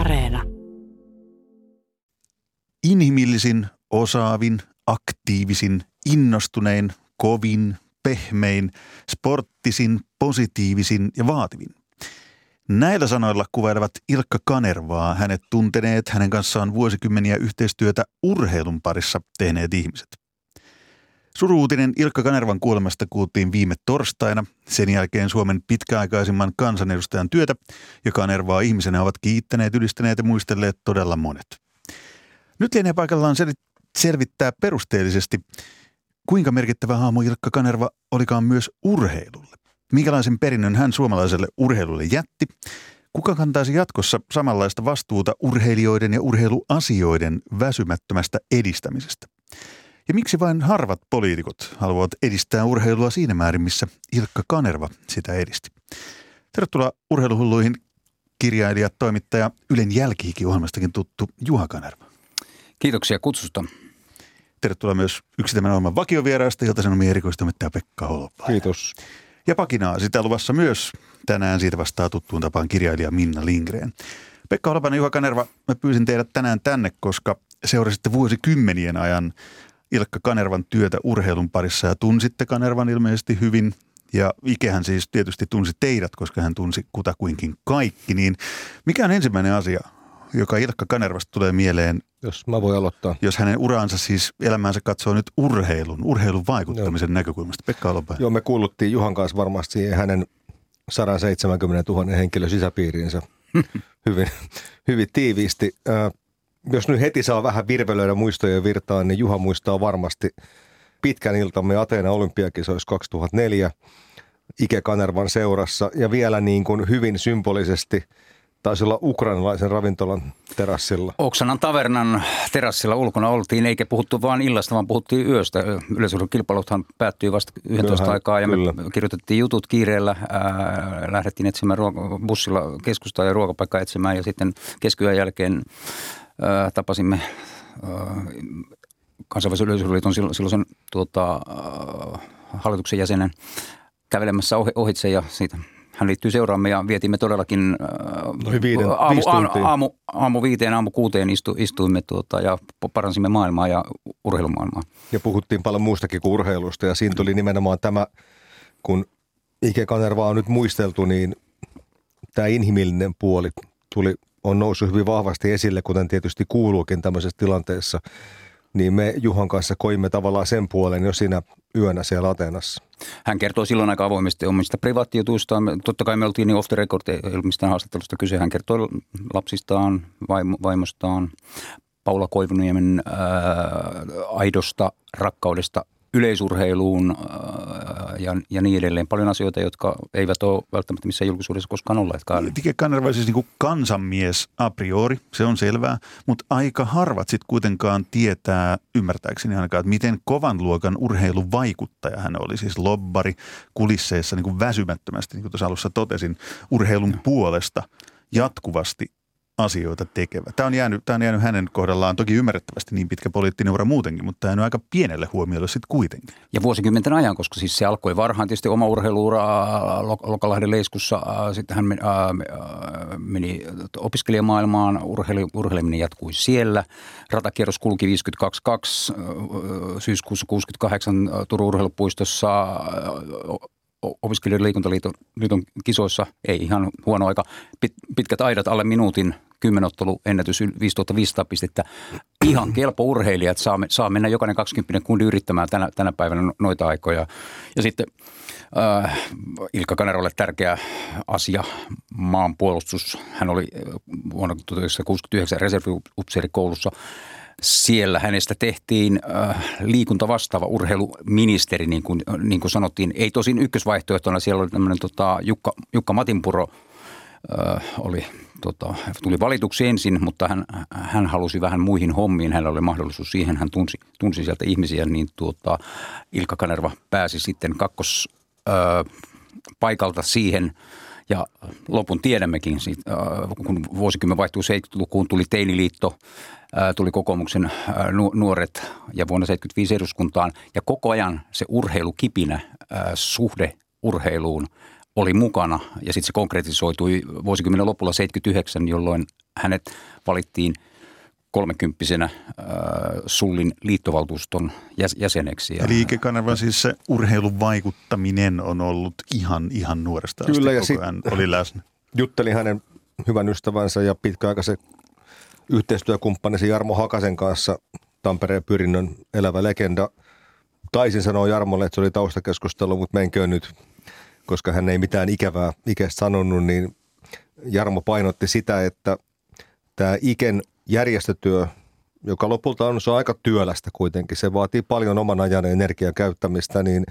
Areena. Inhimillisin, osaavin, aktiivisin, innostunein, kovin, pehmein, sporttisin, positiivisin ja vaativin. Näillä sanoilla kuvailevat Ilkka Kanervaa hänet tunteneet, hänen kanssaan vuosikymmeniä yhteistyötä urheilun parissa tehneet ihmiset. Suruutinen Ilkka Kanervan kuolemasta kuultiin viime torstaina. Sen jälkeen Suomen pitkäaikaisimman kansanedustajan työtä, ja Kanervaa ihmisenä ovat kiittäneet, ylistäneet ja muistelleet todella monet. Nyt lienee paikallaan selvittää perusteellisesti, kuinka merkittävä hahmo Ilkka Kanerva olikaan myös urheilulle. Minkälaisen perinnön hän suomalaiselle urheilulle jätti? Kuka kantaisi jatkossa samanlaista vastuuta urheilijoiden ja urheiluasioiden väsymättömästä edistämisestä? Ja miksi vain harvat poliitikot haluavat edistää urheilua siinä määrin, missä Ilkka Kanerva sitä edisti? Tervetuloa Urheiluhulluihin, kirjailija, toimittaja, Ylen Jälkihiki-ohjelmastakin tuttu Juha Kanerva. Kiitoksia kutsusta. Tervetuloa myös yksi tämän ohjelman vakiovieraista, Ilta-Sanomien erikoistoimittaja Pekka Holopainen. Kiitos. Ja pakinaa sitä luvassa myös. Tänään siitä vastaa tuttuun tapaan kirjailija Minna Lindgren. Pekka Holopainen, Juha Kanerva, mä pyysin teidät tänään tänne, koska seurasitte vuosikymmenien ajan Ilkka Kanervan työtä urheilun parissa ja tunsitte Kanervan ilmeisesti hyvin. Ja Ikehän siis tietysti tunsi teidät, koska hän tunsi kutakuinkin kaikki. Niin mikä on ensimmäinen asia, joka Ilkka Kanervasta tulee mieleen? Jos mä voin aloittaa. Jos hänen uraansa, siis elämäänsä, katsoo nyt urheilun vaikuttamisen näkökulmasta. Pekka Holopainen. Joo, me kuuluttiin Juhan kanssa varmasti hänen 170 000 henkilön sisäpiiriinsä hyvin tiiviisti. Jos nyt heti saa vähän virvelöidä muistojen virtaan, niin Juha muistaa varmasti pitkän iltamme Ateenan olympiakisoissa 2004 Ike Kanervan seurassa. Ja vielä niin kuin hyvin symbolisesti taisi olla ukrainalaisen ravintolan terassilla. Oksanan tavernan terassilla ulkona oltiin, eikä puhuttu vaan illasta, vaan puhuttiin yöstä. Yleisurheilukilpailuthan päättyi vasta 11 aikaa ja kyllä. Me kirjoitettiin jutut kiireellä. Lähdettiin etsimään bussilla keskustaa ja ruokapaikkaa etsimään ja sitten keskiyön jälkeen tapasimme kansainvälisen yleisurheiluliiton silloisen hallituksen jäsenen kävelemässä ohitse ja siitä hän liittyy seuraamme ja vietimme todellakin aamu viiteen, aamu kuuteen istuimme ja paransimme maailmaa ja urheilumaailmaa. Ja puhuttiin paljon muustakin kuin urheilusta ja siinä tuli nimenomaan tämä, kun Ike Kanervaa on nyt muisteltu, niin tämä inhimillinen puoli on noussut hyvin vahvasti esille, kuten tietysti kuuluukin tämmöisessä tilanteessa, niin me Juhan kanssa koimme tavallaan sen puolen jo siinä yönä siellä Ateenassa. Hän kertoi silloin aika avoimesti omista privaattijutuistaan. Totta kai me oltiin niin off the record, ei ole mistään haastattelusta kyse. Hän kertoi lapsistaan, vaimostaan, Paula Koivuniemen aidosta rakkaudesta yleisurheiluun ja niin edelleen. Paljon asioita, jotka eivät ole välttämättä missään julkisuudessa koskaan olleetkaan. Ike Kanerva siis niin kuin kansanmies a priori, se on selvää, mutta aika harvat sitten kuitenkaan tietää, ymmärtääkseni ainakaan, että miten kovan luokan urheiluvaikuttaja hän oli. Siis lobbari kulisseissa niin kuin väsymättömästi, niin kuin tuossa alussa totesin, urheilun puolesta jatkuvasti asioita tekevä. Tämä on jäänyt hänen kohdallaan toki ymmärrettävästi niin pitkä poliittinen ura muutenkin, mutta jäänyt aika pienelle huomiolle sitten kuitenkin. Ja vuosikymmenten ajan, koska siis se alkoi varhain tietysti oma urheiluura Lokalahden leiskussa. Sitten hän meni opiskelijamaailmaan, urheileminen jatkui siellä. Ratakierros kulki 52, syyskuussa 68 Turun urheilupuistossa Opiskelijoiden liikuntaliiton kisoissa, ei ihan huono aika, pitkät aidat alle minuutin, 10 ottelu ennätys 5500 pistettä. Ihan kelpo urheilija, että saa mennä jokainen 20 kundi yrittämään tänä päivänä noita aikoja. Ja sitten Ilkka Kanervalle tärkeä asia, maanpuolustus. Hän oli vuonna 1969 reserviupseerikoulussa. Siellä hänestä tehtiin liikuntavastaava urheiluministeri, niin kuin sanottiin. Ei tosin ykkösvaihtoehtona, siellä oli tämmöinen Jukka Matinpuro, tuli valituksi ensin, mutta hän halusi vähän muihin hommiin. Hänellä oli mahdollisuus siihen, hän tunsi sieltä ihmisiä, niin Ilkka Kanerva pääsi sitten kakkospaikalta siihen. Ja lopun tiedämmekin, kun vuosikymmen vaihtui 70-lukuun, tuli Teiniliitto, tuli kokoomuksen nuoret ja vuonna 75 eduskuntaan. Ja koko ajan se urheilukipinä, suhde urheiluun oli mukana ja sitten se konkretisoitui vuosikymmenen lopulla 79, jolloin hänet valittiin 30-vuotiaana Sullin liittovaltuuston jäseneksi. Eli Ilkka Kanerva, siis se urheilun vaikuttaminen on ollut ihan nuoresta asti, koko ajan oli läsnä. Jutteli hänen hyvän ystävänsä ja pitkäaikaisen yhteistyökumppanisi Jarmo Hakasen kanssa, Tampereen Pyrinnön elävä legenda. Taisin sanoa Jarmolle, että se oli taustakeskustelu, mutta menköön nyt, koska hän ei mitään ikästä sanonut, niin Jarmo painotti sitä, että tämä Iken järjestötyö, joka lopulta on, se on aika työlästä kuitenkin, se vaatii paljon oman ajan ja energian käyttämistä, niin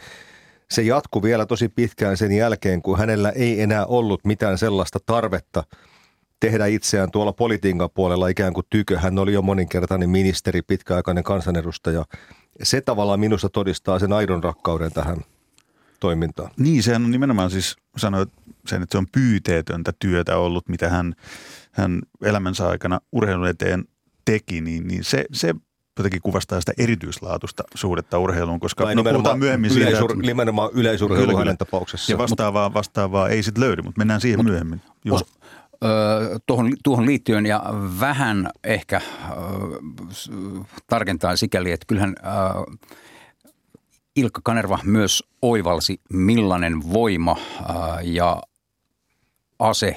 se jatkui vielä tosi pitkään sen jälkeen, kun hänellä ei enää ollut mitään sellaista tarvetta tehdä itseään tuolla politiikan puolella ikään kuin tykö. Hän oli jo moninkertainen ministeri, pitkäaikainen kansanedustaja. Se tavallaan minusta todistaa sen aidon rakkauden tähän toimintaan. Niin, sehän on nimenomaan siis sanoit sen, että se on pyyteetöntä työtä ollut, mitä hän elämänsä aikana urheilun eteen teki, niin se jotenkin kuvastaa sitä erityislaatuista suhdetta urheiluun, koska puhutaan myöhemmin siitä. Nimenomaan yleisurheilu hänen tapauksessa. Ja vastaavaa ei sitten löydy, mutta mennään siihen myöhemmin. Tuohon liittyen ja vähän ehkä tarkentaa sikäli, että kyllähän Ilkka Kanerva myös oivalsi, millainen voima ja ase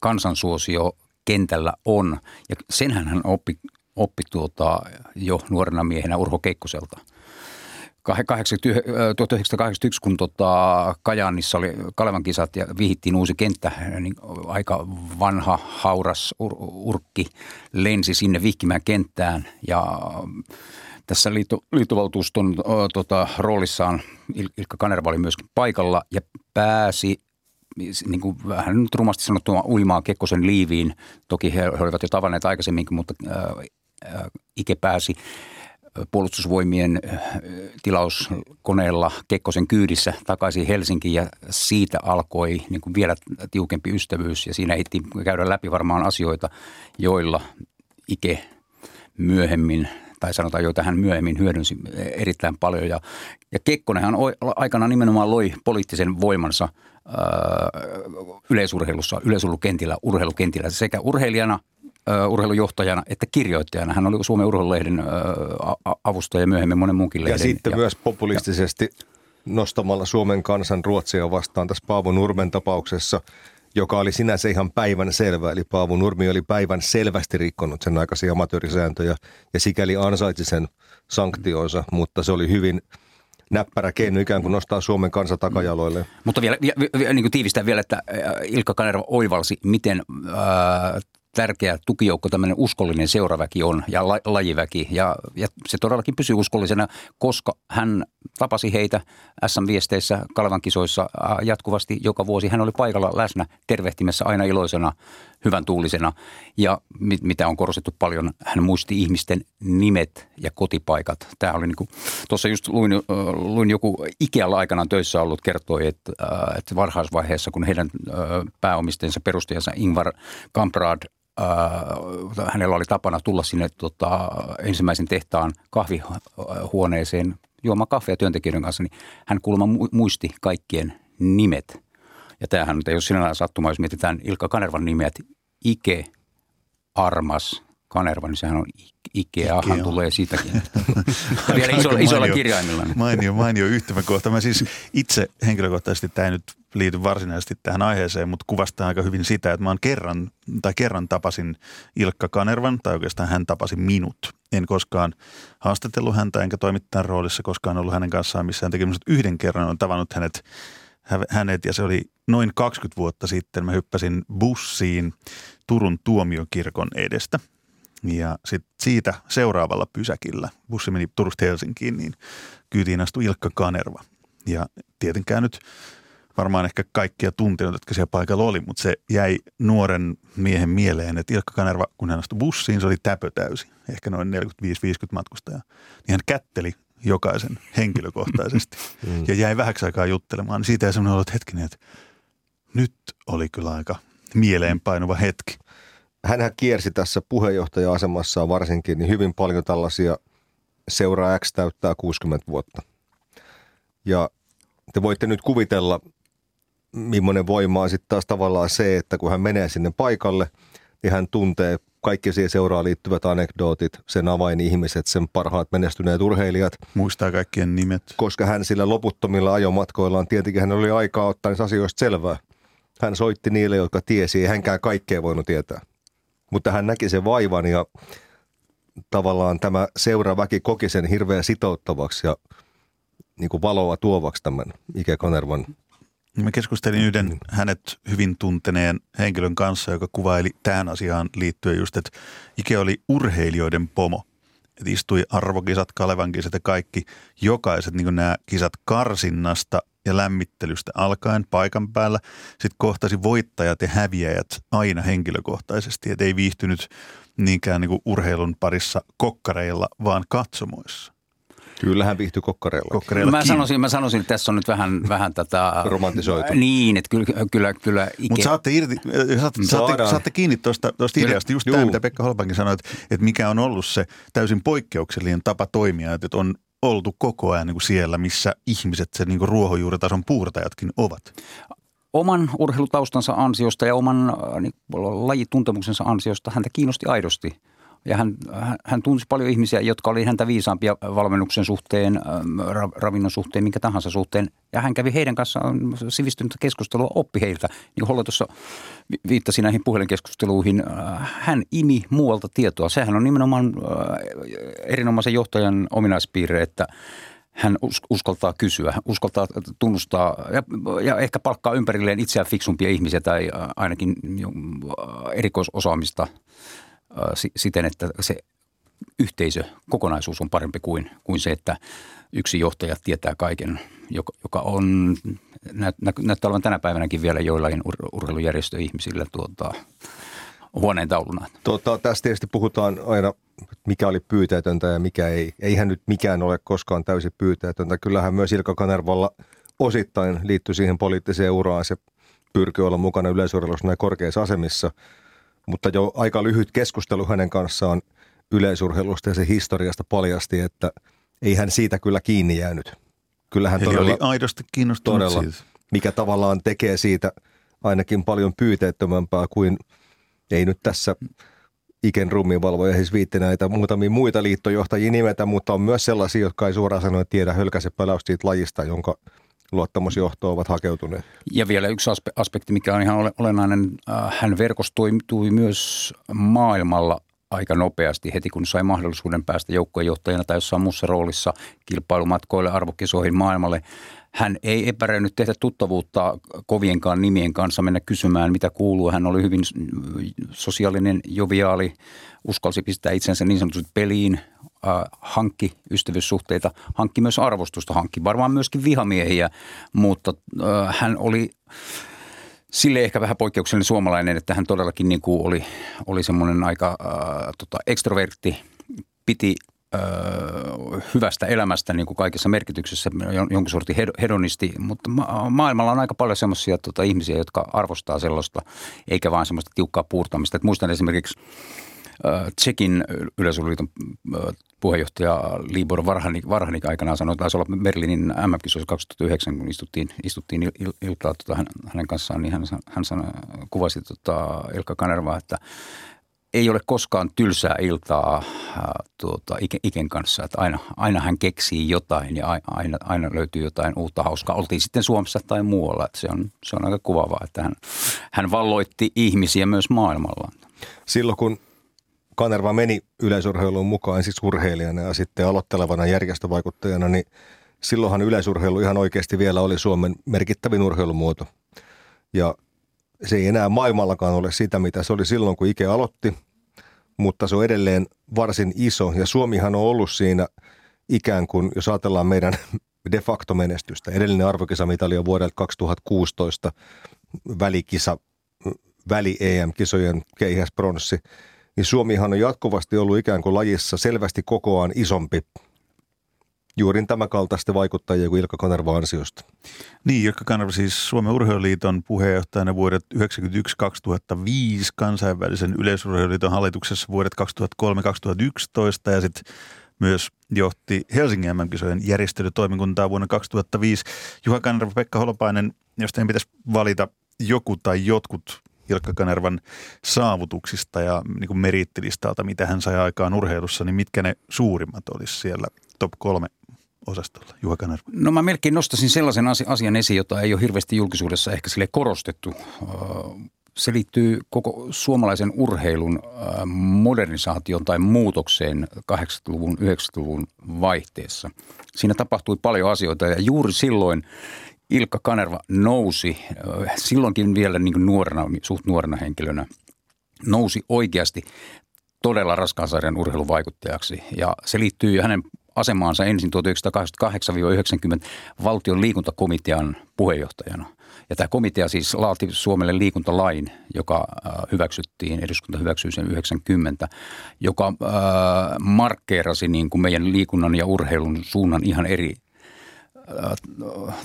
kansansuosio kentällä on. Ja senhän hän oppi jo nuorena miehenä Urho Kekkoselta. 1981, kun Kajaanissa oli Kalevan kisat ja vihittiin uusi kenttä, niin aika vanha, hauras urkki lensi sinne vihkimään kenttään. Ja tässä liittovaltuuston roolissaan Ilkka Kanerva oli myöskin paikalla ja pääsi niin kuin vähän nyt rumasti sanottuna uimaan Kekkosen liiviin. Toki he olivat jo tavanneet aikaisemminkin, mutta Ike pääsi puolustusvoimien tilauskoneella Kekkosen kyydissä takaisin Helsinkiin ja siitä alkoi niin kuin vielä tiukempi ystävyys ja siinä ehtiin käydä läpi varmaan asioita, joilla Ike myöhemmin tai sanotaan joita hän myöhemmin hyödynsi erittäin paljon ja Kekkonenhan aikana nimenomaan loi poliittisen voimansa yleisurheilussa, urheilukentillä sekä urheilijana, urheilujohtajana että kirjoittajana. Hän oli Suomen Urheilulehden avustaja myöhemmin monen muunkin lehden. Ja sitten myös populistisesti nostamalla Suomen kansan Ruotsia vastaan tässä Paavo Nurmen tapauksessa, joka oli sinänsä ihan päivänselvä. Eli Paavo Nurmi oli päivän selvästi rikkonut sen aikaisia amatöörisääntöjä ja sikäli ansaitsi sen sanktioonsa, mutta se oli hyvin näppärä keino ikään kuin nostaa Suomen kansa takajaloille. Mutta vielä niin kuin tiivistää vielä, että Ilkka Kanerva oivalsi, miten tärkeä tukijoukko tämmöinen uskollinen seuraväki on ja lajiväki. Ja se todellakin pysyy uskollisena, koska hän tapasi heitä SM-viesteissä, Kalevan kisoissa jatkuvasti joka vuosi. Hän oli paikalla läsnä tervehtimässä aina iloisena, hyvän tuulisena. Ja mitä on korostettu paljon, hän muisti ihmisten nimet ja kotipaikat. Tämä oli niin kuin, tuossa just luin joku Ikealla aikanaan töissä ollut kertoi, että varhaisvaiheessa, kun heidän pääomistajansa perustajansa Ingvar Kamprad, hänellä oli tapana tulla sinne ensimmäisen tehtaan kahvihuoneeseen juomaan kahvia työntekijöiden kanssa, niin hän kuulemma muisti kaikkien nimet. Ja tämähän ei ole sinällään sattumaa, jos mietitään Ilkka Kanervan nimeä, että Ike, Armas, Kanerva, niin sehän on Ikeahan tulee siitäkin. Vielä isolla kirjaimilla. Mainio yhtymäkohta. Mä siis itse henkilökohtaisesti, tämä ei nyt liity varsinaisesti tähän aiheeseen, mutta kuvastaa aika hyvin sitä, että mä oon kerran tapasin Ilkka Kanervan, tai oikeastaan hän tapasi minut. En koskaan haastatellut häntä, enkä toimittajan roolissa koskaan ollut hänen kanssaan missään tekemistä. Yhden kerran on tavannut hänet ja se oli noin 20 vuotta sitten. Mä hyppäsin bussiin Turun tuomiokirkon edestä. Ja sitten siitä seuraavalla pysäkillä, bussi meni Turusta Helsinkiin, niin kyytiin astui Ilkka Kanerva. Ja tietenkään nyt varmaan ehkä kaikkia tuntenut, jotka siellä paikalla oli, mutta se jäi nuoren miehen mieleen, että Ilkka Kanerva, kun hän astui bussiin, se oli täpötäysi, ehkä noin 45-50 matkustajaa. Niin hän kätteli jokaisen henkilökohtaisesti ja jäi vähäksi aikaa juttelemaan. Siitä ei semmoinen ollut hetkinen, että nyt oli kyllä aika mieleenpainuva hetki. Hänhän kiersi tässä puheenjohtaja-asemassaan varsinkin niin hyvin paljon tällaisia seuraa X täyttää 60 vuotta. Ja te voitte nyt kuvitella, millainen voima on sitten taas tavallaan se, että kun hän menee sinne paikalle, niin hän tuntee kaikki siihen seuraan liittyvät anekdootit, sen avainihmiset, sen parhaat menestyneet urheilijat. Muistaa kaikkien nimet. Koska hän sillä loputtomilla ajomatkoillaan, tietenkin hän oli aikaa ottaa niistä asioista selvää. Hän soitti niille, jotka tiesi, ei hänkään kaikkea voinut tietää. Mutta hän näki sen vaivan ja tavallaan tämä seuraväki koki sen hirveän sitouttavaksi ja niin kuin valoa tuovaksi tämän Ilkka Kanervan. Mä keskustelin yhden hänet hyvin tunteneen henkilön kanssa, joka kuvaili tähän asiaan liittyen just, että Ike oli urheilijoiden pomo. Et istui arvokisat, Kalevan kisat ja kaikki, jokaiset niin kuin nämä kisat karsinnasta ja lämmittelystä alkaen paikan päällä. Sitten kohtasi voittajat ja häviäjät aina henkilökohtaisesti, et ei viihtynyt niinkään niin kuin urheilun parissa kokkareilla, vaan katsomoissa. Kyllähän viihtyi kokkareilla. Mä sanoisin, että tässä on nyt vähän tätä... romantisoitu. Niin, että kyllä Ike... Mutta saatte kiinni tuosta ideasta just tämä, mitä Pekka Holopainen sanoi, että mikä on ollut se täysin poikkeuksellinen tapa toimia, että on oltu koko ajan niin kuin siellä, missä ihmiset, se niin kuin ruohonjuuritason puurtajatkin ovat. Oman urheilutaustansa ansiosta ja oman lajituntemuksensa ansiosta häntä kiinnosti aidosti. Ja hän tunsi paljon ihmisiä, jotka oli häntä viisaampia valmennuksen suhteen, ravinnon suhteen, minkä tahansa suhteen. Ja hän kävi heidän kanssaan sivistynyttä keskustelua, oppi heiltä. Niin Hollo tuossa viittasi näihin puhelinkeskusteluihin. Hän imi muualta tietoa. Sehän on nimenomaan erinomaisen johtajan ominaispiirre, että hän uskaltaa kysyä, uskaltaa tunnustaa ja ehkä palkkaa ympärilleen itseään fiksumpia ihmisiä tai ainakin erikoisosaamista siten, että se yhteisö, kokonaisuus on parempi kuin se, että yksi johtaja tietää kaiken, joka on, näyttää olevan tänä päivänäkin vielä joillain urheilujärjestöihmisillä huoneentauluna. Tästä tietysti puhutaan aina, mikä oli pyytäytöntä ja mikä ei. Eihän nyt mikään ole koskaan täysin pyytäytöntä. Kyllähän myös Ilkka Kanervalla osittain liittyy siihen poliittiseen uraan. Se pyrkii olla mukana yleisurheilussa näin korkeissa asemissa. Mutta jo aika lyhyt keskustelu hänen kanssaan yleisurheilusta ja sen historiasta paljasti, että ei hän siitä kyllä kiinni jäänyt. Kyllähän eli todella, oli aidosti kiinnostunut todella, siitä. Mikä tavallaan tekee siitä ainakin paljon pyyteettömämpää kuin ei nyt tässä Iken rumminvalvoja siis viitti näitä muutamia muita liittojohtajia nimetä, mutta on myös sellaisia, jotka ei suoraan sanoen tiedä hölkäse pälausta siitä lajista, jonka luottamusjohtoa ovat hakeutuneet. Ja vielä yksi aspekti, mikä on ihan olennainen. Hän verkostoitui myös maailmalla aika nopeasti heti, kun sai mahdollisuuden päästä joukkuejohtajana tai jossain muussa roolissa kilpailumatkoille, arvokisoihin maailmalle. Hän ei epäröinyt tehdä tuttavuutta kovienkaan nimien kanssa, mennä kysymään, mitä kuuluu. Hän oli hyvin sosiaalinen, joviaali, uskalsi pistää itsensä niin sanotusti peliin, hankki ystävyyssuhteita, hankki myös arvostusta, hankki varmaan myöskin vihamiehiä, mutta hän oli sille ehkä vähän poikkeuksellinen suomalainen, että hän todellakin niin kuin oli semmoinen aika ekstrovertti, piti hyvästä elämästä niin kuin kaikessa merkityksessä, jonkun sortin hedonisti, mutta maailmalla on aika paljon semmoisia ihmisiä, jotka arvostaa sellaista, eikä vaan semmoista tiukkaa puurtamista. Et muistan esimerkiksi Tsekin yleisurheiluliiton puheenjohtaja Libor Varhanik aikanaan sanoi, että taisi olla Berliinin MM-kisoissa 2009, kun istuttiin iltaa hänen kanssaan, niin hän kuvasi Ilkka Kanervaa, että ei ole koskaan tylsää iltaa Iken kanssa, että aina hän keksii jotain ja aina löytyy jotain uutta hauskaa. Oltiin sitten Suomessa tai muualla, että se on aika kuvaavaa, että hän valloitti ihmisiä myös maailmalla. Silloin kun Kanerva meni yleisurheiluun mukaan siis urheilijana ja sitten aloittelevana järjestövaikuttajana, niin silloinhan yleisurheilu ihan oikeasti vielä oli Suomen merkittävin urheilumuoto. Ja se ei enää maailmallakaan ole sitä, mitä se oli silloin, kun Ike aloitti, mutta se on edelleen varsin iso. Ja Suomihan on ollut siinä ikään kuin, jos ajatellaan meidän de facto menestystä, edellinen arvokisamitali on vuodelta 2016 väli-EM-kisojen keihäs pronssi. Niin Suomihan on jatkuvasti ollut ikään kuin lajissa selvästi kokoaan isompi. Juuri tämän kaltaisten vaikuttajia kuin Ilkka Kanerva ansiosta. Niin, Ilkka Kanerva siis Suomen Urheiluliiton puheenjohtajana vuodet 1991-2005, kansainvälisen yleisurheiluliiton hallituksessa vuodet 2003-2011 ja sitten myös johti Helsingin M-kisojen järjestelytoimikuntaa vuonna 2005. Juha Kanerva, Pekka Holopainen, jos teidän pitäisi valita joku tai jotkut Ilkka Kanervan saavutuksista ja niin kuin meriittilistalta, mitä hän sai aikaan urheilussa, niin mitkä ne suurimmat olisi siellä top 3 osastolla, Juha Kanerva? No mä melkein nostasin sellaisen asian esiin, jota ei ole hirveästi julkisuudessa ehkä sille korostettu. Se liittyy koko suomalaisen urheilun modernisaation tai muutokseen 80-luvun, 90-luvun vaihteessa. Siinä tapahtui paljon asioita ja juuri silloin Ilkka Kanerva nousi, silloinkin vielä niin kuin suht nuorena henkilönä, nousi oikeasti todella raskaan sarjan urheiluvaikuttajaksi. Ja se liittyy hänen asemaansa ensin 1988-90 valtion liikuntakomitean puheenjohtajana. Ja tämä komitea siis laati Suomelle liikuntalain, joka hyväksyttiin, eduskunta hyväksyi sen 90, joka markkeerasi niin kuin meidän liikunnan ja urheilun suunnan ihan eri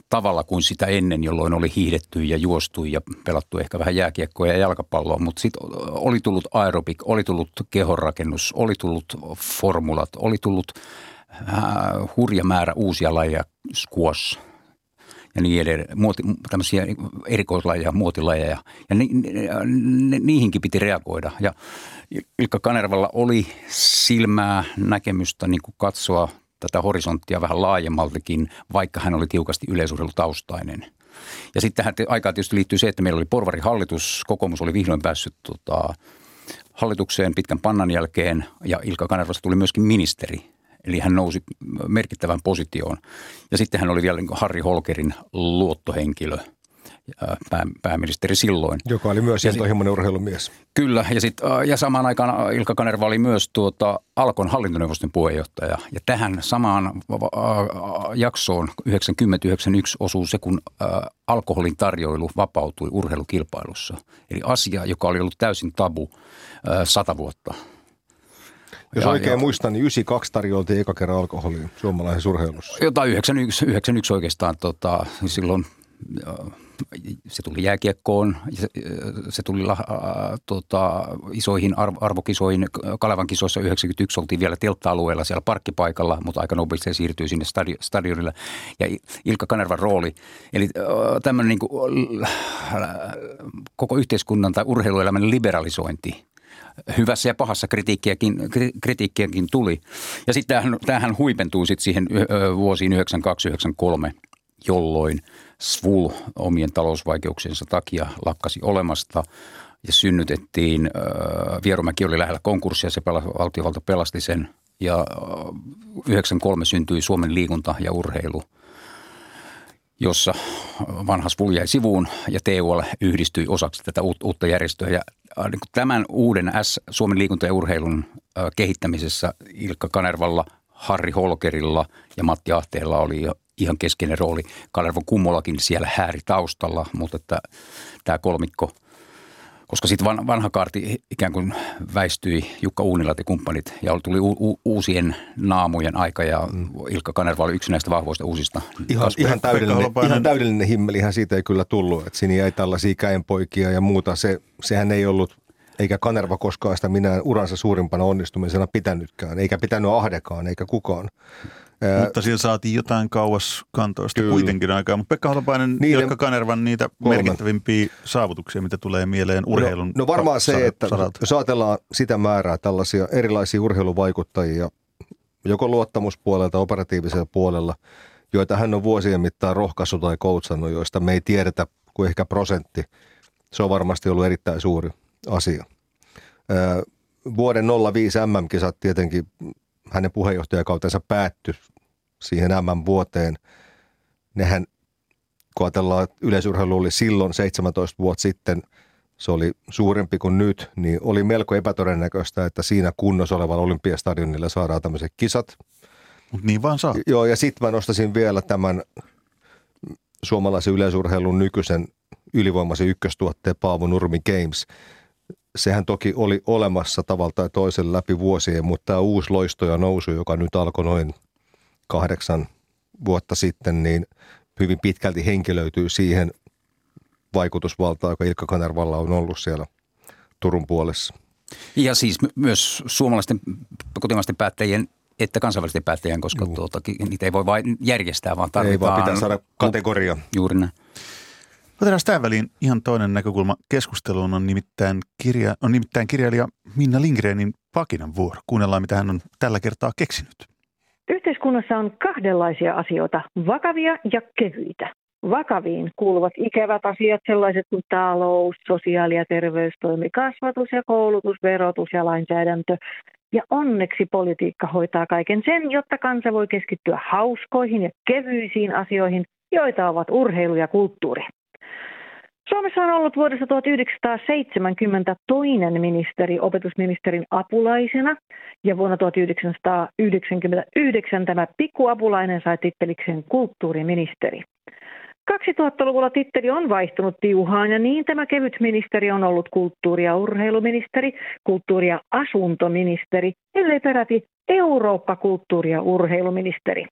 tavalla kuin sitä ennen, jolloin oli hiihdetty ja juostu ja pelattu ehkä vähän jääkiekkoa ja jalkapalloa, mutta sitten oli tullut aerobik, oli tullut kehonrakennus, oli tullut formulat, oli tullut hurja määrä uusia lajeja, squash ja niin edelleen, tämmöisiä erikoislajeja, muotilajeja ja niihinkin piti reagoida. Ja Ilkka Kanervalla oli silmää, näkemystä niin kuin katsoa tätä horisonttia vähän laajemmaltakin, vaikka hän oli tiukasti yleisurheilutaustainen. Ja sitten tähän aikaan tietysti liittyy se, että meillä oli porvarihallitus, kokoomus oli vihdoin päässyt hallitukseen pitkän pannan jälkeen ja Ilkka Kanervasta tuli myöskin ministeri. Eli hän nousi merkittävään positioon. Ja sitten hän oli vielä niin kuin Harri Holkerin luottohenkilö, pääministeri silloin. Joka oli myös intohimoinen urheilumies. Kyllä, ja samaan aikaan Ilkka Kanerva oli myös Alkon hallintoneuvoston puheenjohtaja. Ja tähän samaan jaksoon 90-91 osuu se, kun alkoholin tarjoilu vapautui urheilukilpailussa. Eli asia, joka oli ollut täysin tabu 100 vuotta. Jos oikein muistan, niin 92 tarjoltiin eka kerran alkoholia suomalaisessa urheilussa. Jotain 91 oikeastaan silloin. Se tuli jääkiekkoon, se tuli isoihin arvokisoihin. Kalevan kisoissa 91 oltiin vielä teltta-alueella siellä parkkipaikalla, mutta aika nopeasti se siirtyi sinne stadionille. Ja Ilkka Kanervan rooli, eli tämmöinen niin kuin koko yhteiskunnan tai urheiluelämän liberalisointi. Hyvässä ja pahassa kritiikkiäkin tuli. Ja sitten tämähän huipentui sitten siihen vuosiin 92-93, jolloin SVUL omien talousvaikeuksiensa takia lakkasi olemasta ja synnytettiin. Vierumäki oli lähellä konkurssia, se valtiovalta pelasti sen ja 93 syntyi Suomen liikunta ja urheilu, jossa vanha SVUL jäi sivuun ja TUL yhdistyi osaksi tätä uutta järjestöä. Ja tämän uuden Suomen liikunta ja urheilun kehittämisessä Ilkka Kanervalla, Harri Holkerilla ja Matti Ahteella oli ihan keskeinen rooli. Kalervo Kummolakin siellä hääri taustalla, mutta tämä kolmikko, koska sitten vanha kaarti ikään kuin väistyi, Jukka Uunila ja kumppanit, ja tuli uusien naamujen aika, ja Ilkka Kanerva oli yksi näistä vahvoista uusista. Ihan täydellinen himmelihän siitä ei kyllä tullut, että siinä jäi tällaisia käenpoikia ja muuta. Sehän ei ollut, eikä Kanerva koskaan sitä minä uransa suurimpana onnistumisena pitänytkään, eikä pitänyt Ahdekaan, eikä kukaan. Mutta siellä saatiin jotain kauas kantoista kuitenkin aikaa. Mutta Pekka Holopainen, Ilkka Kanervan niitä merkittävimpiä saavutuksia, mitä tulee mieleen urheilun saralta. No varmaan se, että jos ajatellaan sitä määrää tällaisia erilaisia urheiluvaikuttajia, joko luottamuspuolelta, operatiivisella puolella, joita hän on vuosien mittaan rohkaissut tai koutsannut, joista me ei tiedetä kuin ehkä prosentti. Se on varmasti ollut erittäin suuri asia. Vuoden 05 MM-kisat tietenkin, hänen puheenjohtajakautensa päättyi siihen MM-vuoteen. Nehän, kun ajatellaan, että yleisurheilu oli silloin 17 vuotta sitten, se oli suurempi kuin nyt, niin oli melko epätodennäköistä, että siinä kunnossa olevalla olympiastadionilla saadaan tämmöiset kisat. Mutta niin vaan saa. Joo, ja sitten mä nostaisin vielä tämän suomalaisen yleisurheilun nykyisen ylivoimaisen ykköstuotteen Paavo Nurmi Games. Sehän toki oli olemassa tavalla tai toisen läpi vuosien, mutta tämä uusi loisto ja nousu, joka nyt alkoi noin 8 vuotta sitten, niin hyvin pitkälti henkilöityy siihen vaikutusvaltaan, joka Ilkka Kanervalla on ollut siellä Turun puolessa. Ja siis myös suomalaisten kotimaisten päättäjien että kansainvälisten päättäjien, koska niitä ei voi vain järjestää, vaan tarvitaan. Ei vaan pitää saada kategoria. Juuri näin. Otetaan tämän väliin ihan toinen näkökulma keskusteluun, on nimittäin kirjailija Minna Lindgrenin pakinan vuoro. Kuunnellaan, mitä hän on tällä kertaa keksinyt. Yhteiskunnassa on kahdenlaisia asioita, vakavia ja kevyitä. Vakaviin kuuluvat ikävät asiat, sellaiset kuin talous, sosiaali- ja terveystoimi, kasvatus ja koulutus, verotus ja lainsäädäntö. Ja onneksi politiikka hoitaa kaiken sen, jotta kansa voi keskittyä hauskoihin ja kevyisiin asioihin, joita ovat urheilu ja kulttuuri. Suomessa on ollut vuodesta 1970 toinen ministeri opetusministerin apulaisena ja vuonna 1999 tämä pikkuapulainen sai tittelikseen kulttuuriministeri. 2000-luvulla titteli on vaihtunut tiuhaan ja niin tämä kevyt ministeri on ollut kulttuuri- ja urheiluministeri, kulttuuri- ja asuntoministeri, ellei peräti Eurooppa-kulttuuri- ja urheiluministeri.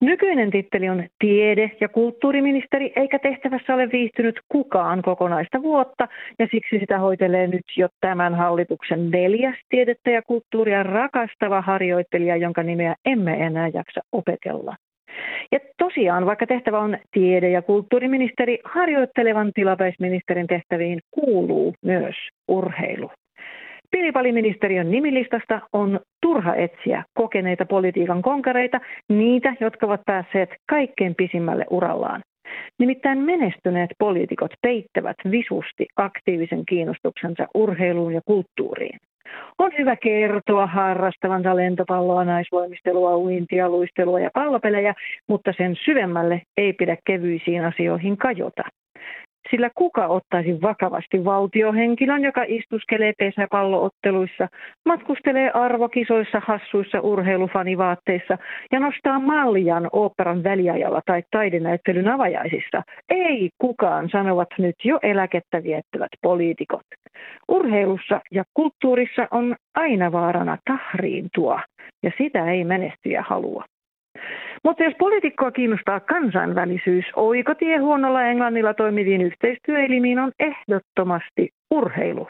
Nykyinen titteli on tiede- ja kulttuuriministeri, eikä tehtävässä ole viihtynyt kukaan kokonaista vuotta, ja siksi sitä hoitelee nyt jo tämän hallituksen 4. tiedettä ja kulttuuria rakastava harjoittelija, jonka nimeä emme enää jaksa opetella. Ja tosiaan, vaikka tehtävä on tiede- ja kulttuuriministeri, harjoittelevan tilapäisministerin tehtäviin kuuluu myös urheilu. Pilipaliministeriön nimilistasta on turha etsiä kokeneita politiikan konkareita, niitä, jotka ovat päässeet kaikkein pisimmälle urallaan. Nimittäin menestyneet poliitikot peittävät visusti aktiivisen kiinnostuksensa urheiluun ja kulttuuriin. On hyvä kertoa harrastavansa lentopalloa, naisvoimistelua, uintia, luistelua ja pallopelejä, mutta sen syvemmälle ei pidä kevyisiin asioihin kajota. Sillä kuka ottaisi vakavasti valtiohenkilön, joka istuskelee pesäpallootteluissa, matkustelee arvokisoissa, hassuissa urheilufanivaatteissa ja nostaa maljan oopperan väliajalla tai taidenäyttelyn avajaisissa? Ei kukaan, sanovat nyt jo eläkettä viettävät poliitikot. Urheilussa ja kulttuurissa on aina vaarana tahriintua ja sitä ei menestyjä halua. Mutta jos poliitikkoa kiinnostaa kansainvälisyys, oikotie huonolla Englannilla toimiviin yhteistyöelimiin on ehdottomasti urheilu.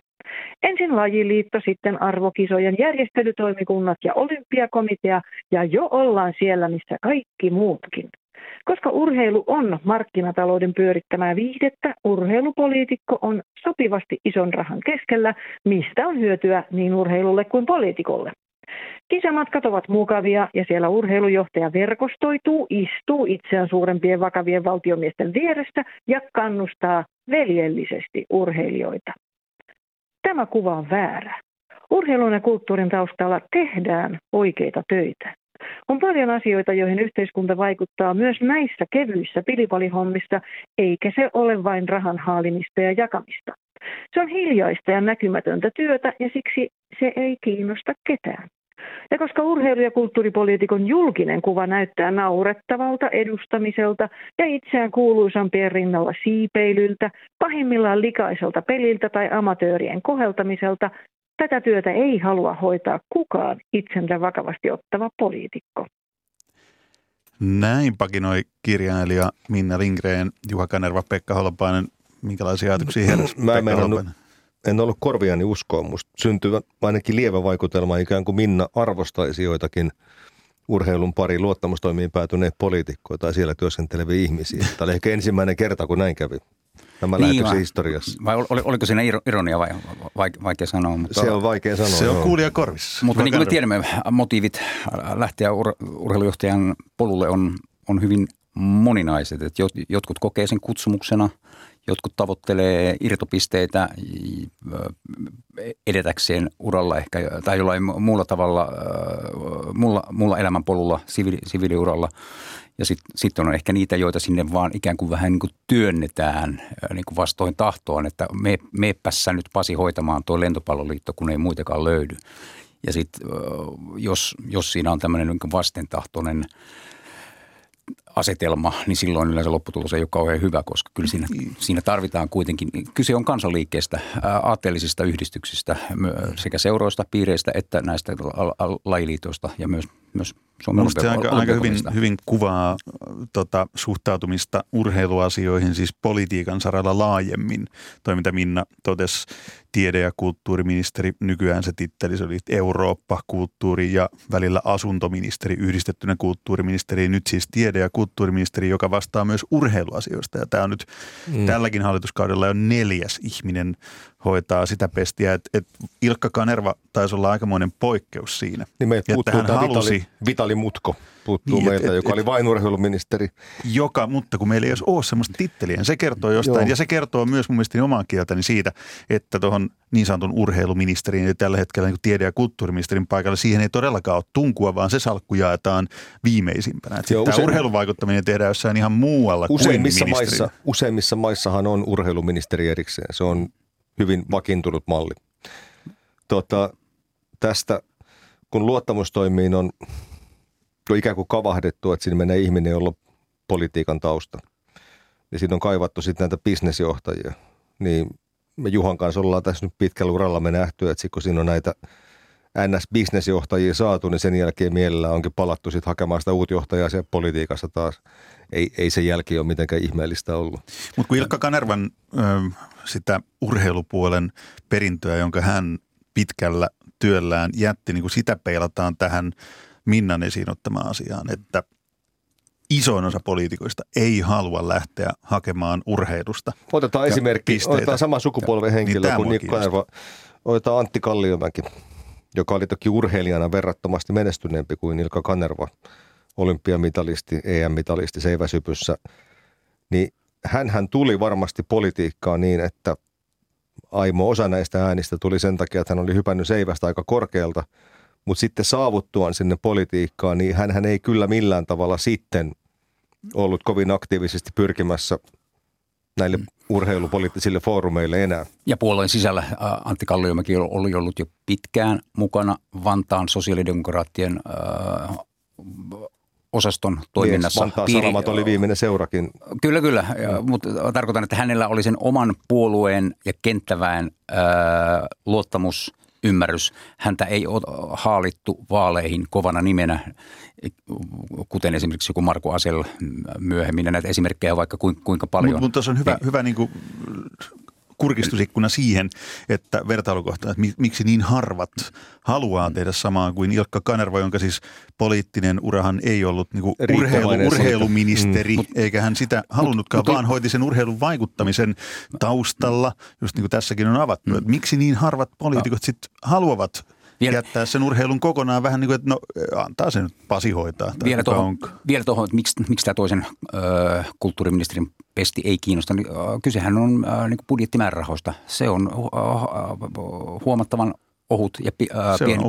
Ensin lajiliitto, sitten arvokisojen järjestelytoimikunnat ja olympiakomitea, ja jo ollaan siellä, missä kaikki muutkin. Koska urheilu on markkinatalouden pyörittämää viihdettä, urheilupoliitikko on sopivasti ison rahan keskellä, mistä on hyötyä niin urheilulle kuin poliitikolle. Kisamatkat ovat mukavia ja siellä urheilujohtaja verkostoituu, istuu itseään suurempien vakavien valtiomiesten vieressä ja kannustaa veljellisesti urheilijoita. Tämä kuva on väärä. Urheilun ja kulttuurin taustalla tehdään oikeita töitä. On paljon asioita, joihin yhteiskunta vaikuttaa myös näissä kevyissä pilipalihommissa, eikä se ole vain rahan haalimista ja jakamista. Se on hiljaista ja näkymätöntä työtä ja siksi se ei kiinnosta ketään. Ja koska urheilu- ja kulttuuripoliitikon julkinen kuva näyttää naurettavalta edustamiselta ja itseään kuuluisampien rinnalla siipeilyltä, pahimmillaan likaiselta peliltä tai amatöörien koheltamiselta, tätä työtä ei halua hoitaa kukaan itsensä vakavasti ottava poliitikko. Näin pakinoi kirjailija Minna Lindgren, Juha Kanerva, Pekka Holopainen. Minkälaisia ajatuksia heräsi Pekka Holopainen? En ollut korviani uskoa, musta syntyy ainakin lievä vaikutelma, ikään kuin Minna arvostaisi joitakin urheilun pari luottamustoimiin päätyneet poliitikkoja tai siellä työskenteleviä ihmisiä. Tämä oli ehkä ensimmäinen kerta, kun näin kävi tämän lähetyksen historiassa. Vai oliko siinä ironia vai vaikea sanoa? Mutta se on vaikea sanoa. Se on kuulija korvissa. Mutta niin kuin me tiedämme, motiivit lähteä urheilujohtajan polulle on hyvin moninaiset. Et jotkut kokee sen kutsumuksena. Jotkut tavoittelee irtopisteitä edetäkseen uralla ehkä tai jollain muulla tavalla, muulla elämänpolulla, siviiliuralla. Ja sitten on ehkä niitä, joita sinne vaan ikään kuin vähän niin kuin työnnetään niin kuin vastoin tahtoon, että meepäs sä nyt Pasi hoitamaan tuo lentopalloliitto, kun ei muitakaan löydy. Ja sitten jos siinä on tämmöinen niin kuin vastentahtoinen asetelma, niin silloin yleensä lopputulos ei ole kauhean hyvä, koska kyllä siinä tarvitaan kuitenkin, kyse on kansanliikkeestä, aatteellisista yhdistyksistä, sekä seuroista, piireistä että näistä lajiliitoista ja myös Suomen Olympiakomiteasta. Minusta se aika hyvin kuvaa suhtautumista urheiluasioihin, siis politiikan saralla laajemmin, toi mitä Minna totesi. tiede- ja kulttuuriministeri, nykyään se titteli, se oli Eurooppa, kulttuuri ja välillä asuntoministeri, yhdistettynä kulttuuriministeri, nyt siis tiede- ja kulttuuriministeri, joka vastaa myös urheiluasioista. Ja tämä on nyt tälläkin hallituskaudella jo 4. ihminen hoitaa sitä pestiä, että Ilkka Kanerva taisi olla aikamoinen poikkeus siinä. Niin meiltä puuttuu tämä Vitali Mutko, joka oli vain urheiluministeri. Mutta kun meillä ei ole semmoista titteliä, niin se kertoo jostain, ja se kertoo myös mun mielestäni oman kieltäni siitä, että tuohon niin sanotun urheiluministeriin, eli tällä hetkellä niin tiede- ja kulttuuriministerin paikalla, siihen ei todellakaan ole tunkua, vaan se salkku jaetaan viimeisimpänä. Tämä urheiluvaikuttaminen tehdään jossain ihan muualla kuin ministeri. Useimmissa maissahan on urheiluministeri erikseen, se on hyvin vakiintunut malli. Tästä, kun luottamustoimiin on ikään kuin kavahdettu, että siinä menee ihminen, jolla on politiikan tausta. Ja siinä on kaivattu sitten näitä bisnesjohtajia. Niin me Juhan kanssa ollaan tässä nyt pitkällä uralla me nähty, että kun siinä on näitä NS-bisnesjohtajia saatu, niin sen jälkeen mielellään onkin palattu sitten hakemaan sitä uut johtajaa siellä politiikassa taas. Ei sen jälkeen ole mitenkään ihmeellistä ollut. Mutta kun Ilkka Kanervan sitä urheilupuolen perintöä, jonka hän pitkällä työllään jätti, niin kun sitä peilataan tähän Minnan esiin ottamaan asiaan, että isoin osa poliitikoista ei halua lähteä hakemaan urheilusta. Otetaan esimerkki, otetaan sama sukupolven henkilö niin kuin Ilkka Kanerva, otetaan Antti Kalliomäki, joka oli toki urheilijana verrattomasti menestyneempi kuin Ilkka Kanerva, olympiamitalisti, EM-mitalisti seiväsypyssä, niin hänhän tuli varmasti politiikkaan niin, että aimo osa näistä äänistä tuli sen takia, että hän oli hypännyt seivästä aika korkealta, mutta sitten saavuttuaan sinne politiikkaan, niin hänhän ei kyllä millään tavalla sitten ollut kovin aktiivisesti pyrkimässä näille urheilupoliittisille foorumeille enää. Ja puolueen sisällä Antti Kalliomäki oli ollut jo pitkään mukana Vantaan sosiaalidemokraattien osaston toiminnassa. Vantaan Salamat oli viimeinen seurakin. Kyllä, mutta tarkoitan, että hänellä oli sen oman puolueen ja kenttäväen luottamusymmärrys. Häntä ei ole haalittu vaaleihin kovana nimenä, kuten esimerkiksi joku Marko Asell myöhemmin. Näitä esimerkkejä vaikka kuinka paljon. Mutta tuossa on hyvä niin kuin kurkistisikkuna siihen, että vertailukohtaan, että miksi niin harvat haluaa tehdä samaa kuin Ilkka Kanerva, jonka siis poliittinen urahan ei ollut niinku urheiluministeri, eikä hän sitä halunnutkaan, vaan hoiti sen urheilun vaikuttamisen taustalla, just niin kuin tässäkin on avattu. Miksi niin harvat poliitikot sitten haluavat jättää sen urheilun kokonaan vähän niin kuin, että no antaa sen nyt Pasi hoitaa. Vielä tuohon, että miksi tämä toisen kulttuuriministerin pesti ei kiinnosta. Kysehän on niin kuin budjettimäärärahoista. Se on huomattavan ohut ja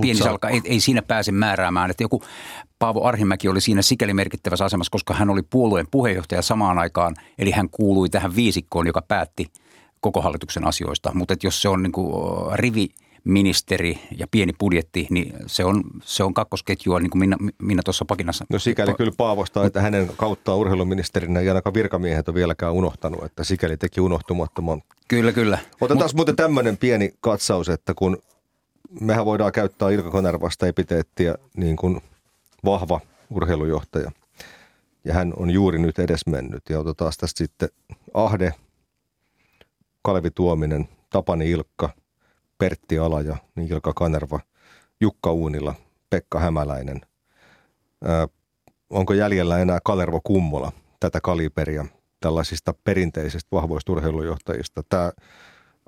pieni salkka. Ei siinä pääse määräämään. Että joku Paavo Arhimäki oli siinä sikäli merkittävässä asemassa, koska hän oli puolueen puheenjohtaja samaan aikaan. Eli hän kuului tähän viisikkoon, joka päätti koko hallituksen asioista. Mutta jos se on niin kuin riviministeri ja pieni budjetti, niin se on kakkosketjua, niin kuin Minna tuossa pakinassa. No sikäli kyllä Paavosta, että hänen kauttaan urheiluministerinä ei ainakaan virkamiehet ole vieläkään unohtanut, että sikäli teki unohtumattoman. Kyllä. Otetaan taas muuten tämmöinen pieni katsaus, että kun mehän voidaan käyttää Ilkka Kanervasta epiteettiä niin kuin vahva urheilujohtaja, ja hän on juuri nyt edesmennyt. Ja otetaan tästä sitten Ahde, Kalevi Tuominen, Tapani Ilkka, Pertti Alaja, Ilkka Kanerva, Jukka Uunila, Pekka Hämäläinen. Onko jäljellä enää Kalervo Kummola, tätä kaliberia, tällaisista perinteisistä vahvoista urheilujohtajista? Tämä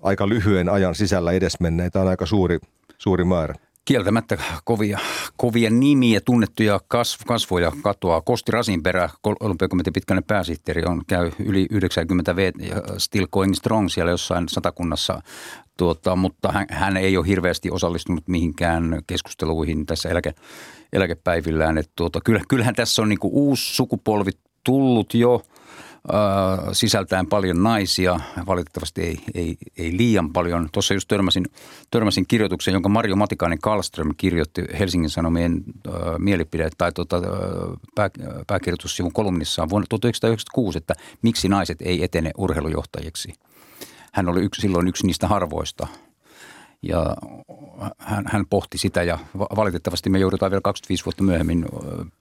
aika lyhyen ajan sisällä edesmenneitä on aika suuri määrä. Kieltämättä kovia nimiä, tunnettuja kasvoja katoaa. Kosti Rasinperä, olympiakomitean pitkäinen pääsihteeri, on käy yli 90 V, still going strong siellä jossain Satakunnassa. Mutta hän ei ole hirveästi osallistunut mihinkään keskusteluihin tässä eläkepäivillään. Kyllähän tässä on niinku uusi sukupolvi tullut jo. Sisältäen paljon naisia, valitettavasti ei liian paljon. Tuossa just törmäsin kirjoituksen, jonka Marjo Matikainen Kallström kirjoitti Helsingin Sanomien mielipide- tai pääkirjoitussivun kolumnissaan vuonna 1996, että miksi naiset ei etene urheilujohtajiksi. Hän oli silloin yksi niistä harvoista. Ja hän pohti sitä, ja valitettavasti me joudutaan vielä 25 vuotta myöhemmin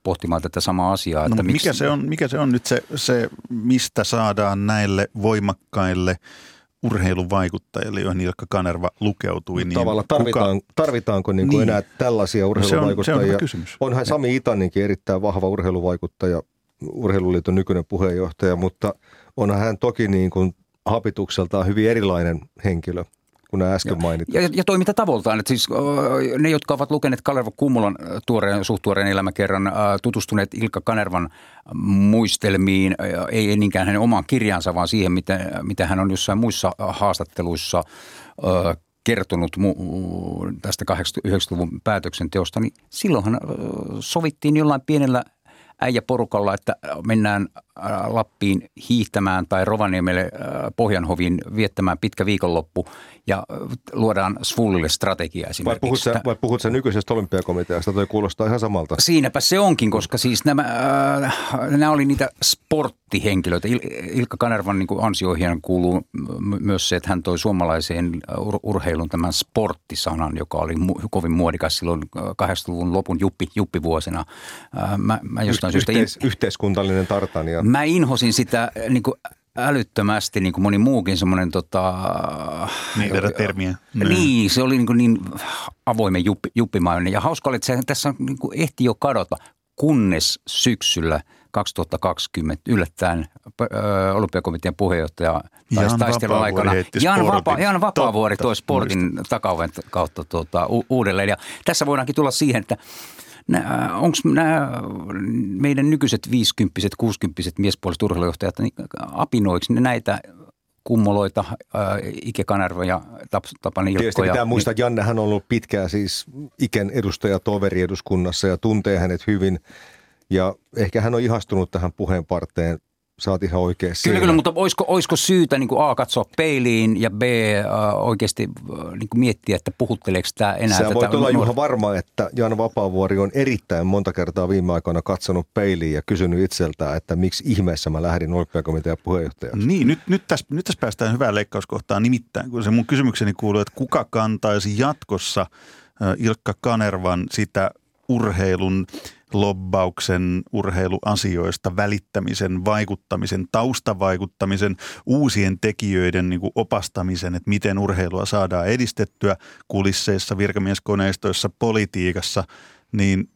pohtimaan tätä samaa asiaa. Että mikä se on nyt se, mistä saadaan näille voimakkaille urheiluvaikuttajille, joihin Ilkka Kanerva lukeutui. Niin tarvitaanko niin kuin niin enää tällaisia urheiluvaikuttajia? Se on kysymys. Onhan Sami Itanenkin erittäin vahva urheiluvaikuttaja, Urheiluliiton nykyinen puheenjohtaja, mutta onhan hän toki niin kuin habitukseltaan hyvin erilainen henkilö kuin äsken mainitsin. Ja toimintatavoltaan, että siis ne, jotka ovat lukeneet Kalervo Kummolan suhtuoreen elämäkerran, tutustuneet Ilkka Kanervan muistelmiin, ei niinkään hänen omaan kirjaansa, vaan siihen, mitä hän on jossain muissa haastatteluissa kertonut tästä 80-90-luvun päätöksenteosta, niin silloinhan sovittiin jollain pienellä äijäporukalla, että mennään Lappiin hiihtämään tai Rovaniemelle Pohjanhoviin viettämään pitkä viikonloppu ja luodaan svullille strategiaa esimerkiksi. Vai puhut sä nykyisestä olympiakomiteasta? Toi kuulostaa ihan samalta. Siinäpä se onkin, koska siis nämä oli niitä sporttihenkilöitä. Ilkka Kanervan niin kuin ansioihin kuuluu myös se, että hän toi suomalaiseen urheilun tämän sporttisanan, joka oli kovin muodikas silloin 80-luvun lopun juppivuosina. Mä jostain syystä yhteiskuntallinen tartania. Mä inhosin sitä niin kuin älyttömästi, niin kuin moni muukin semmoinen niin, tätä termiä. Niin, se oli niin avoimen juppimainen. Ja hauska oli, että se tässä niin kuin ehti jo kadota, kunnes syksyllä 2020 yllättäen olympiakomitean puheenjohtaja taistelun aikana Jan Vapaavuori toi sportin takaoven kautta uudelleen. Ja tässä voidaankin tulla siihen, että onko nämä meidän nykyiset 50-vuotiaat, 60-vuotiaat miespuoliset urheilujohtajat, niin apinoiksi ne näitä Kummoloita, Ike Kanerva ja Tapani Ilkkoja? Tietysti pitää muistaa, että Jannehän on ollut pitkään siis Iken edustajatoveri eduskunnassa ja tuntee hänet hyvin. Ja ehkä hän on ihastunut tähän puheenparteen. Sä oot ihan oikein siinä. Kyllä, mutta olisiko syytä niin kuin A, katsoa peiliin ja B, oikeasti niin kuin miettiä, että puhutteleeko tämä enää? Sä voit olla Juha varma, että Jan Vapaavuori on erittäin monta kertaa viime aikoina katsonut peiliin ja kysynyt itseltään, että miksi ihmeessä mä lähdin olympiakomitean puheenjohtajaksi. Niin, nyt tässä päästään hyvään leikkauskohtaan nimittäin, kun se mun kysymykseni kuuluu, että kuka kantaisi jatkossa Ilkka Kanervan sitä urheilun lobbauksen, urheiluasioista välittämisen, vaikuttamisen, taustavaikuttamisen, uusien tekijöiden niin kuin opastamisen, että miten urheilua saadaan edistettyä kulisseissa, virkamieskoneistoissa, politiikassa, niin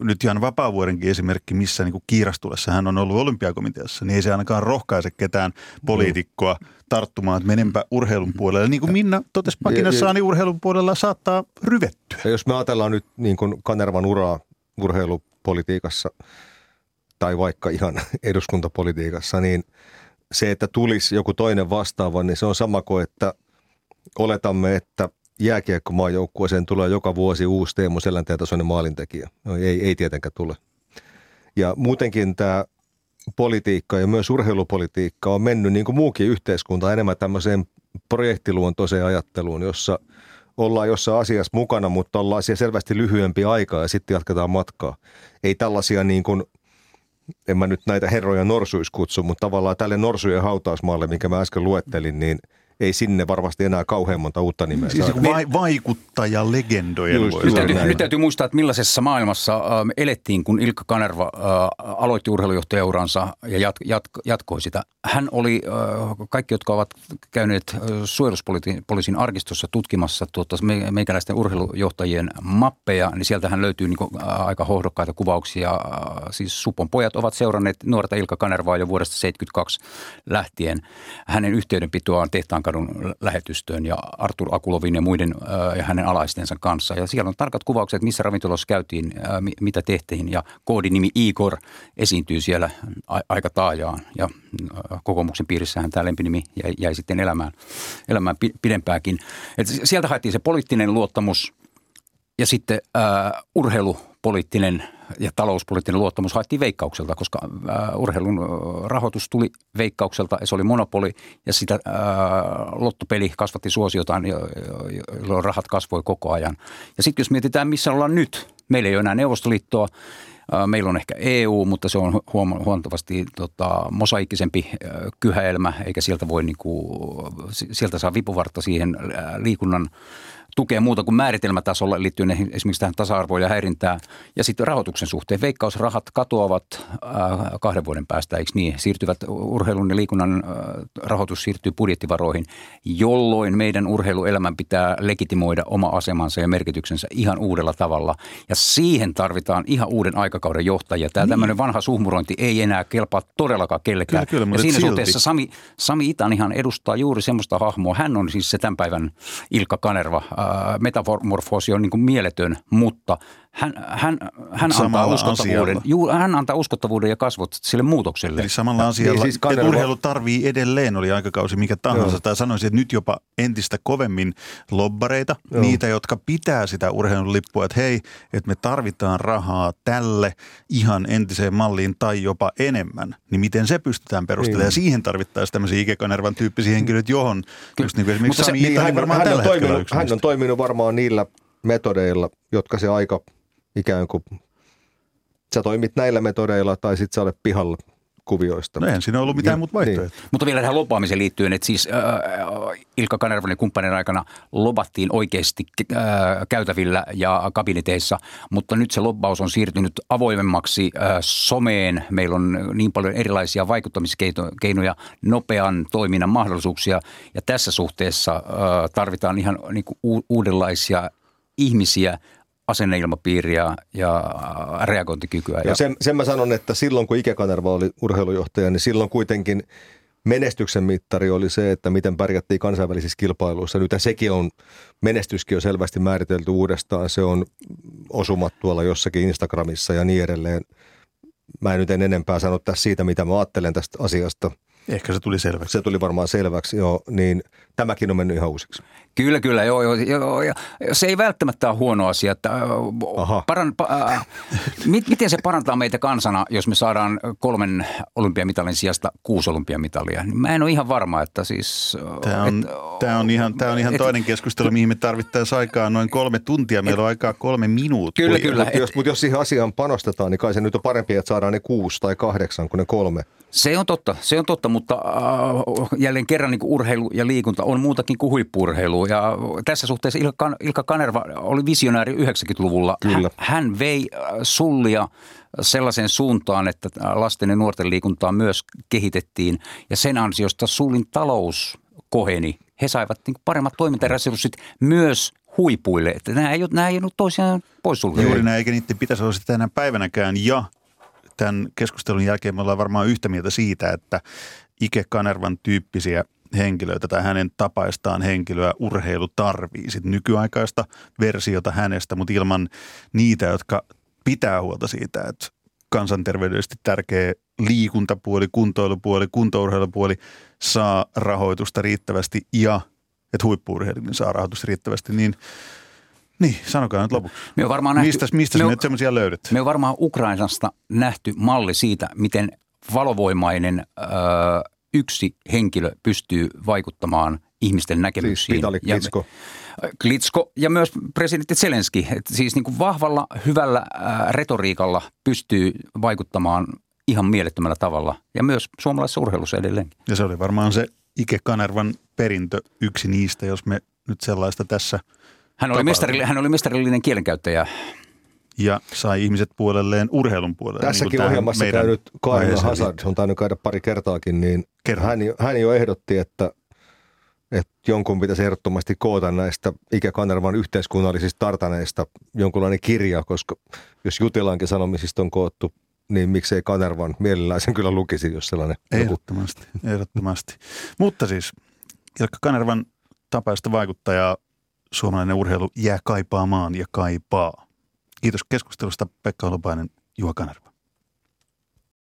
nyt Jan Vapaavuorenkin esimerkki, missä niin kuin kiirastulessa hän on ollut olympiakomiteassa, niin ei se ainakaan rohkaise ketään poliitikkoa tarttumaan, että menempä urheilun puolelle. Niin kuin Minna totesi pakinassaan, niin urheilun puolella saattaa ryvettyä. Ja jos me ajatellaan nyt niin kuin Kanervan uraa urheilupolitiikassa tai vaikka ihan eduskuntapolitiikassa, niin se, että tulisi joku toinen vastaava, niin se on sama kuin, että oletamme, että jääkiekkomaajoukkueeseen tulee joka vuosi uusi Teemu Selänteen-tasoinen maalintekijä. No, ei tietenkään tule. Ja muutenkin tämä politiikka ja myös urheilupolitiikka on mennyt niin kuin muukin yhteiskunta enemmän tämmöiseen projektiluontoiseen ajatteluun, jossa ollaan jossain asiassa mukana, mutta ollaan siellä selvästi lyhyempi aikaa ja sitten jatketaan matkaa. Ei tällaisia niin kuin, en mä nyt näitä herroja norsuiksi kutsu, mutta tavallaan tälle norsujen hautausmaalle, minkä mä äsken luettelin, niin ei sinne varmasti enää kauhean monta uutta nimeä saa. Siis vaikuttaja-legendoja. Nyt täytyy muistaa, että millaisessa maailmassa elettiin, kun Ilkka Kanerva aloitti urheilujohtajauransa ja jatkoi sitä. Hän oli, kaikki jotka ovat käyneet suojeluspoliisin arkistossa tutkimassa meikäläisten urheilujohtajien mappeja, niin sieltä hän löytyy niin kuin aika hohdokkaita kuvauksia. Siis Supon pojat ovat seuranneet nuorta Ilkka Kanervaa jo vuodesta 1972 lähtien. Hänen yhteydenpitoaan tehtaan lähetystöön ja Artur Akulovin ja muiden ja hänen alaistensa kanssa. Ja siellä on tarkat kuvaukset, missä ravintolassa käytiin, mitä tehtiin. Ja koodinimi Igor esiintyy siellä aika taajaan. Ja kokoomuksen piirissähän tämä lempinimi jäi sitten elämään pidempääkin. Et sieltä haettiin se poliittinen luottamus ja sitten urheilupoliittinen ja talouspoliittinen luottamus haettiin Veikkaukselta, koska urheilun rahoitus tuli Veikkaukselta ja se oli monopoli ja sitä lottopeli kasvatti suosiotaan, jolloin rahat kasvoi koko ajan. Ja sitten jos mietitään, missä ollaan nyt, meillä ei ole enää Neuvostoliittoa, meillä on ehkä EU, mutta se on huomattavasti mosaiikkisempi kyhäelmä, eikä sieltä saa vipuvartta siihen liikunnan tukea muuta kuin määritelmätasolla liittyen esimerkiksi tähän tasa-arvoon ja häirintään. Ja sitten rahoituksen suhteen. Veikkausrahat katoavat 2 vuoden päästä, eikö niin? Siirtyvät urheilun ja liikunnan rahoitus siirtyy budjettivaroihin, jolloin meidän urheiluelämän pitää legitimoida oma asemansa ja merkityksensä ihan uudella tavalla. Ja siihen tarvitaan ihan uuden aikakauden johtajia. Tämä tämmöinen vanha suhmurointi ei enää kelpaa todellakaan kellekään. Kyllä, ja siinä suhteessa Sami Itanihan edustaa juuri semmoista hahmoa. Hän on siis se tämän päivän Ilkka Kanerva. Metamorfoosi on niin kuin mieletön, mutta hän antaa uskottavuuden ja kasvot sille muutokselle. Eli samalla asialla, siis Kanerva, että urheilu tarvii edelleen, oli aikakausi mikä tahansa. Tai sanoisin, että nyt jopa entistä kovemmin lobbareita, niitä, jotka pitää sitä urheilun lippua, että hei, että me tarvitaan rahaa tälle ihan entiseen malliin tai jopa enemmän. Niin miten se pystytään perustelemaan? Ja siihen tarvittaisiin tämmöisiä Ikäkanervan tyyppisiä henkilöitä, johon just niin kuin esimerkiksi Sami Itanen varmaan tällä hetkellä yksi. Hän on toiminut varmaan niillä metodeilla, jotka se aika ikään kuin, sä toimit näillä metodeilla tai sit sä olet pihalla kuvioista. No eihän siinä ollut mitään muuta vaihtoehtoja. Niin. Mutta vielä tähän lobbaamiseen liittyen, että siis Ilkka Kanervan kumppanin aikana lobattiin oikeasti käytävillä ja kabineteissa, mutta nyt se lobbaus on siirtynyt avoimemmaksi someen. Meillä on niin paljon erilaisia vaikuttamiskeinoja, nopean toiminnan mahdollisuuksia ja tässä suhteessa tarvitaan ihan niin kuin uudenlaisia ihmisiä, asenneilmapiiriä ja reagointikykyä. Ja sen mä sanon, että silloin kun Ilkka Kanerva oli urheilujohtaja, niin silloin kuitenkin menestyksen mittari oli se, että miten pärjättiin kansainvälisissä kilpailuissa. Nyt sekin on, menestyskin on selvästi määritelty uudestaan. Se on osumat tuolla jossakin Instagramissa ja niin edelleen. Mä en nyt enempää sano tässä siitä, mitä mä ajattelen tästä asiasta. Ehkä se tuli selväksi. Se tuli varmaan selväksi, joo. Niin tämäkin on mennyt ihan uusiksi. Kyllä, joo. Ja se ei välttämättä ole huono asia. Että miten se parantaa meitä kansana, jos me saadaan 3 olympiamitalin sijasta 6 olympiamitalia? Mä en ole ihan varma, että siis... Tämä on ihan toinen keskustelu, mihin me tarvittaisiin aikaa noin 3 tuntia. Meillä on aikaa 3 minuuttia. Kyllä. Mutta jos siihen asiaan panostetaan, niin kai se nyt on parempi, että saadaan ne 6 tai 8 kuin ne 3. Se on totta, mutta jälleen kerran niin urheilu ja liikunta on muutakin kuin huippu-urheilu. Ja tässä suhteessa Ilkka Kanerva oli visionääri 90-luvulla. Kyllä. Hän vei sullia sellaiseen suuntaan, että lasten ja nuorten liikuntaa myös kehitettiin. Ja sen ansiosta sullin talous koheni. He saivat niin paremmat toimintaresurssit myös huipuille. Että nämä ei ollut toisiaan poissulkeneet. Juuri näin, eikä niiden pitäisi olla sitä enää päivänäkään. Ja tämän keskustelun jälkeen me ollaan varmaan yhtä mieltä siitä, että Ilkka Kanervan tyyppisiä henkilöitä tai hänen tapaistaan henkilöä urheilu tarvii. Sitten nykyaikaista versiota hänestä, mutta ilman niitä, jotka pitää huolta siitä, että kansanterveydellisesti tärkeä liikuntapuoli, kuntoilupuoli, kuntourheilupuoli saa rahoitusta riittävästi ja että huippu-urheilun saa rahoitusta riittävästi, niin, sanokaa nyt lopuksi. Mistä sinne semmoisia löydät? Me on varmaan Ukrainasta nähty malli siitä, miten valovoimainen yksi henkilö pystyy vaikuttamaan ihmisten näkemyksiin. Siis Vitali Klitschko. Klitschko ja myös presidentti Zelenski. Siis niin kuin vahvalla, hyvällä retoriikalla pystyy vaikuttamaan ihan mielettömällä tavalla. Ja myös suomalaisessa urheilussa edelleenkin. Ja se oli varmaan se Ilkka Kanervan perintö, yksi niistä, jos me nyt sellaista tässä... Hän oli mestarillinen kielenkäyttäjä. Ja sai ihmiset puolelleen urheilun puolelle. Tässäkin niin ohjelmassa käynyt Kaarina Hazard, on tainnut käydä pari kertaakin, niin hän jo ehdotti, että jonkun pitäisi ehdottomasti koota näistä Ilkka Kanervan yhteiskunnallisista tartaneista jonkunlainen kirja, koska jos Jutilankin sanomisista on koottu, niin miksei Kanervan mielellään sen kyllä lukisi, jos sellainen... Ehdottomasti. Mutta siis Ilkka Kanervan tapaista vaikuttajaa suomalainen urheilu jää kaipaamaan ja kaipaa. Kiitos keskustelusta Pekka Holopainen, Juha Kanerva.